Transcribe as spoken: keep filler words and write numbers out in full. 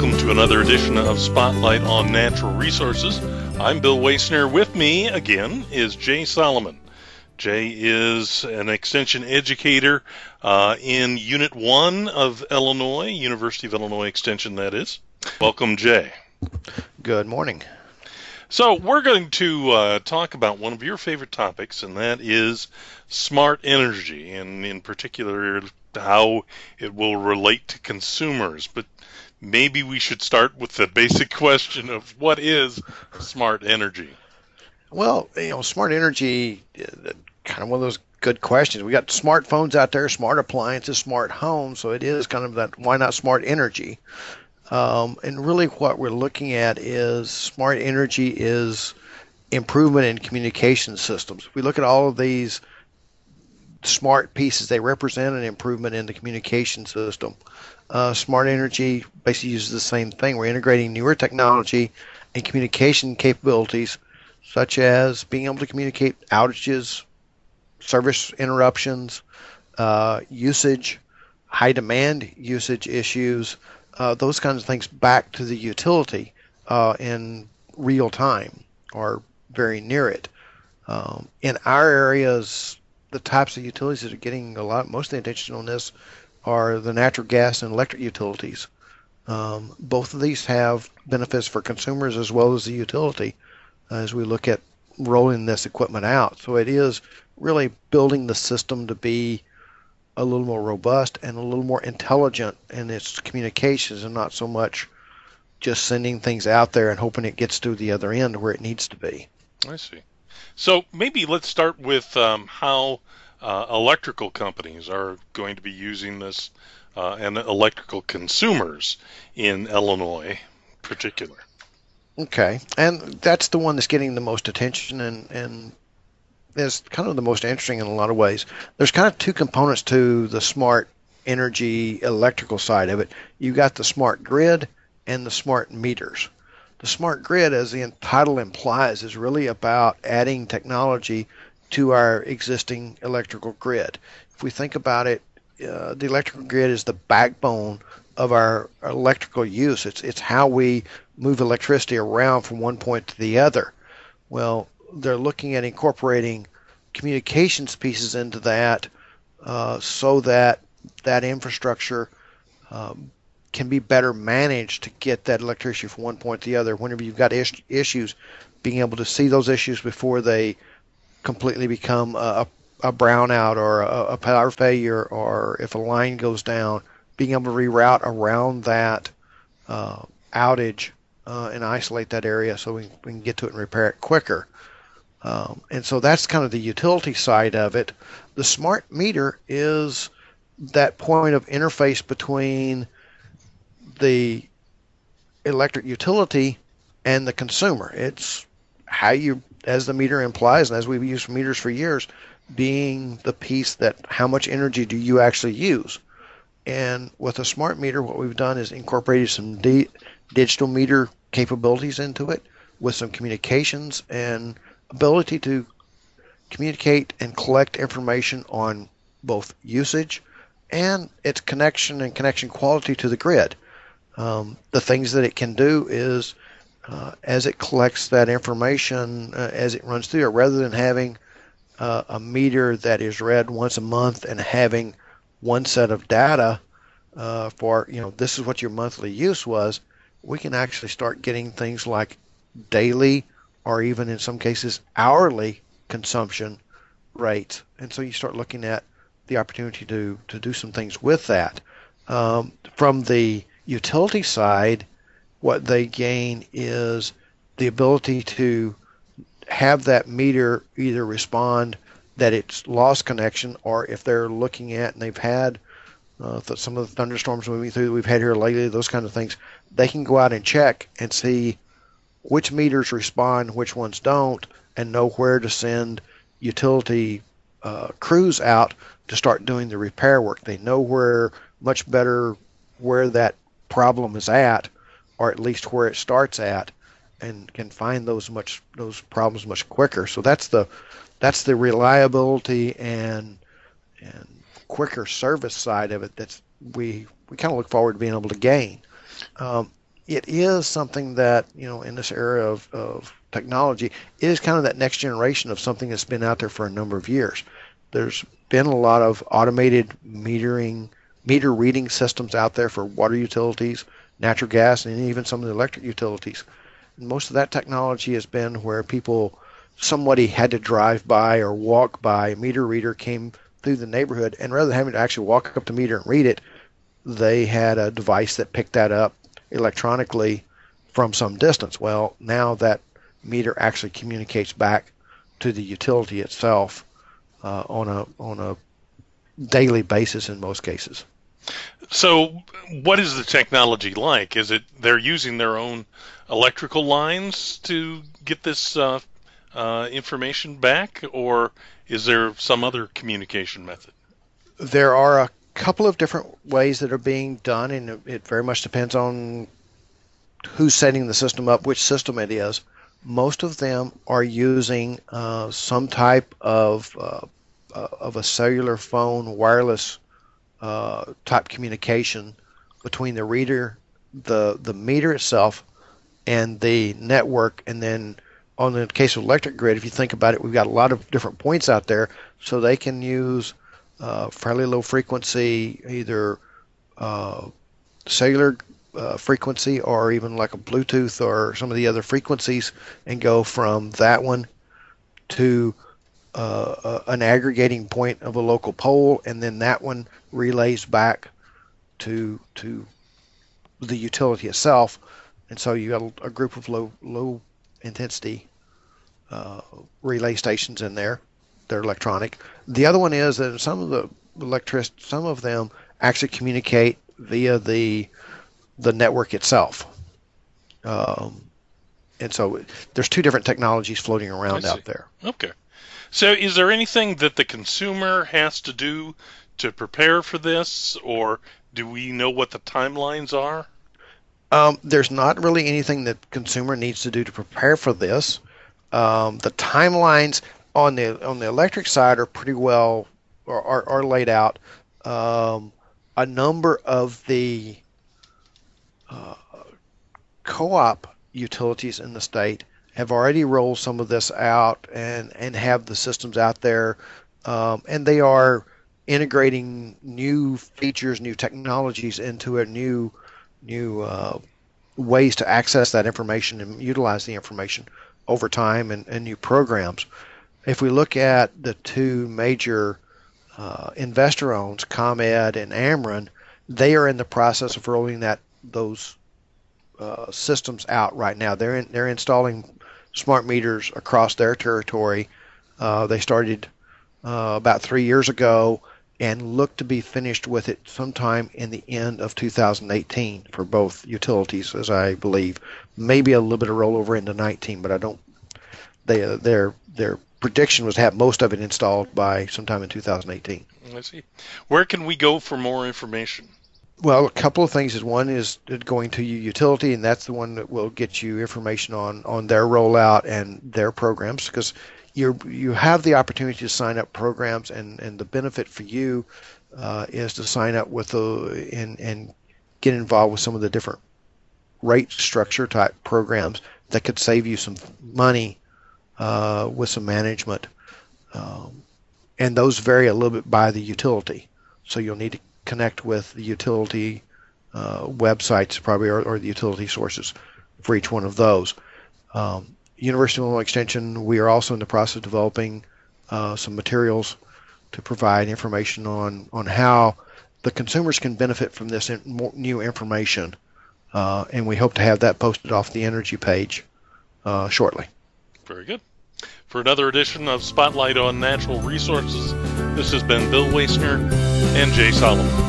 Welcome to another edition of Spotlight on Natural Resources. I'm Bill Weisner. With me again is Jay Solomon. Jay is an extension educator uh, in Unit one of Illinois, University of Illinois Extension, that is. Welcome, Jay. Good morning. So we're going to uh, talk about one of your favorite topics, and that is smart energy, and in particular how it will relate to consumers. But maybe we should start with the basic question of what is smart energy? Well, you know, smart energy, kind of one of those good questions. We got smartphones out there, smart appliances, smart homes, so it is kind of that, why not smart energy? Um, and really what we're looking at is smart energy is improvement in communication systems. If we look at all of these smart pieces, they represent an improvement in the communication system. Uh, smart energy basically uses the same thing. We're integrating newer technology and communication capabilities, such as being able to communicate outages, service interruptions, uh, usage, high demand usage issues, Uh, those kinds of things back to the utility uh, in real time or very near it. Um, in our areas, the types of utilities that are getting a lot, most of the attention on this are the natural gas and electric utilities. Um, both of these have benefits for consumers as well as the utility uh, as we look at rolling this equipment out. So it is really building the system to be a little more robust and a little more intelligent in its communications, and not so much just sending things out there and hoping it gets to the other end where it needs to be. I see. So maybe let's start with um, how uh, electrical companies are going to be using this uh, and electrical consumers in Illinois in particular. Okay. And that's the one that's getting the most attention and, and is kind of the most interesting in a lot of ways. There's kind of two components to the smart energy electrical side of it. You got the smart grid and the smart meters. The smart grid, as the title implies, is really about adding technology to our existing electrical grid. If we think about it, uh, the electrical grid is the backbone of our electrical use. It's, it's how we move electricity around from one point to the other. Well, they're looking at incorporating communications pieces into that uh, so that that infrastructure um, can be better managed to get that electricity from one point to the other. Whenever you've got is- issues, being able to see those issues before they completely become a, a brownout or a, a power failure, or if a line goes down, being able to reroute around that uh, outage uh, and isolate that area so we, we can get to it and repair it quicker. Um, and so that's kind of the utility side of it. The smart meter is that point of interface between the electric utility and the consumer. It's how you, as the meter implies, and as we've used meters for years, being the piece that how much energy do you actually use. And with a smart meter, what we've done is incorporated some di- digital meter capabilities into it with some communications and ability to communicate and collect information on both usage and its connection and connection quality to the grid. Um, the things that it can do is uh, as it collects that information uh, as it runs through it, rather than having uh, a meter that is read once a month and having one set of data uh, for, you know, this is what your monthly use was, we can actually start getting things like daily or even in some cases hourly consumption rates. And so you start looking at the opportunity to, to do some things with that. Um, from the utility side, what they gain is the ability to have that meter either respond that it's lost connection, or if they're looking at and they've had uh, th- some of the thunderstorms moving through that we've had here lately, those kind of things, they can go out and check and see which meters respond, which ones don't, and know where to send utility uh, crews out to start doing the repair work. They know where much better where that problem is at, or at least where it starts at, and can find those much those problems much quicker. So that's the that's the reliability and and quicker service side of it that's we we kind of look forward to being able to gain. Um, it is something that, you know, in this era of, of technology, it is kind of that next generation of something that's been out there for a number of years. There's been a lot of automated metering, meter reading systems out there for water utilities, natural gas, and even some of the electric utilities. And most of that technology has been where people, somebody had to drive by or walk by, a meter reader came through the neighborhood, and rather than having to actually walk up to the meter and read it, they had a device that picked that up electronically from some distance. Well, now that meter actually communicates back to the utility itself uh, on a on a daily basis in most cases. So what is the technology like? Is it they're using their own electrical lines to get this uh, uh, information back, or is there some other communication method? There are a couple of different ways that are being done, and it very much depends on who's setting the system up, which system it is. Most of them are using uh, some type of uh, of a cellular phone wireless uh, type communication between the reader, the the meter itself, and the network. And then on the case of electric grid, if you think about it, we've got a lot of different points out there, so they can use uh, fairly low frequency, either uh, cellular Uh, frequency or even like a Bluetooth or some of the other frequencies, and go from that one to uh, uh, an aggregating point of a local pole, and then that one relays back to to the utility itself. And so you got a, a group of low low intensity uh, relay stations in there. They're electronic. The other one is that some of the electric some of them actually communicate via the the network itself. Um, and so there's two different technologies floating around out there. Okay. So is there anything that the consumer has to do to prepare for this, or do we know what the timelines are? Um, there's not really anything that the consumer needs to do to prepare for this. Um, the timelines on the on the electric side are pretty well are, are, are laid out. Um, a number of the Uh, co-op utilities in the state have already rolled some of this out and, and have the systems out there. Um, and they are integrating new features, new technologies into it, new, new uh, ways to access that information and utilize the information over time, and, and new programs. If we look at the two major uh, investor-owns, ComEd and Ameren, they are in the process of rolling that those uh, systems out right now. They're in, they're installing smart meters across their territory. Uh, they started uh, about three years ago and look to be finished with it sometime in the end of two thousand eighteen for both utilities, as I believe. Maybe a little bit of rollover into nineteen, but I don't. They uh, their their prediction was to have most of it installed by sometime in two thousand eighteen. I see. Where can we go for more information? Well, a couple of things is one is going to your utility, and that's the one that will get you information on, on their rollout and their programs, because you you have the opportunity to sign up programs, and, and the benefit for you uh, is to sign up with the and and get involved with some of the different rate structure type programs that could save you some money uh, with some management, um, and those vary a little bit by the utility, so you'll need to connect with the utility uh, websites probably, or, or the utility sources for each one of those. Um, University of Illinois Extension, we are also in the process of developing uh, some materials to provide information on, on how the consumers can benefit from this in, more, new information, uh, and we hope to have that posted off the energy page uh, shortly. Very good. For another edition of Spotlight on Natural Resources, this has been Bill Weisner and Jay Solomon.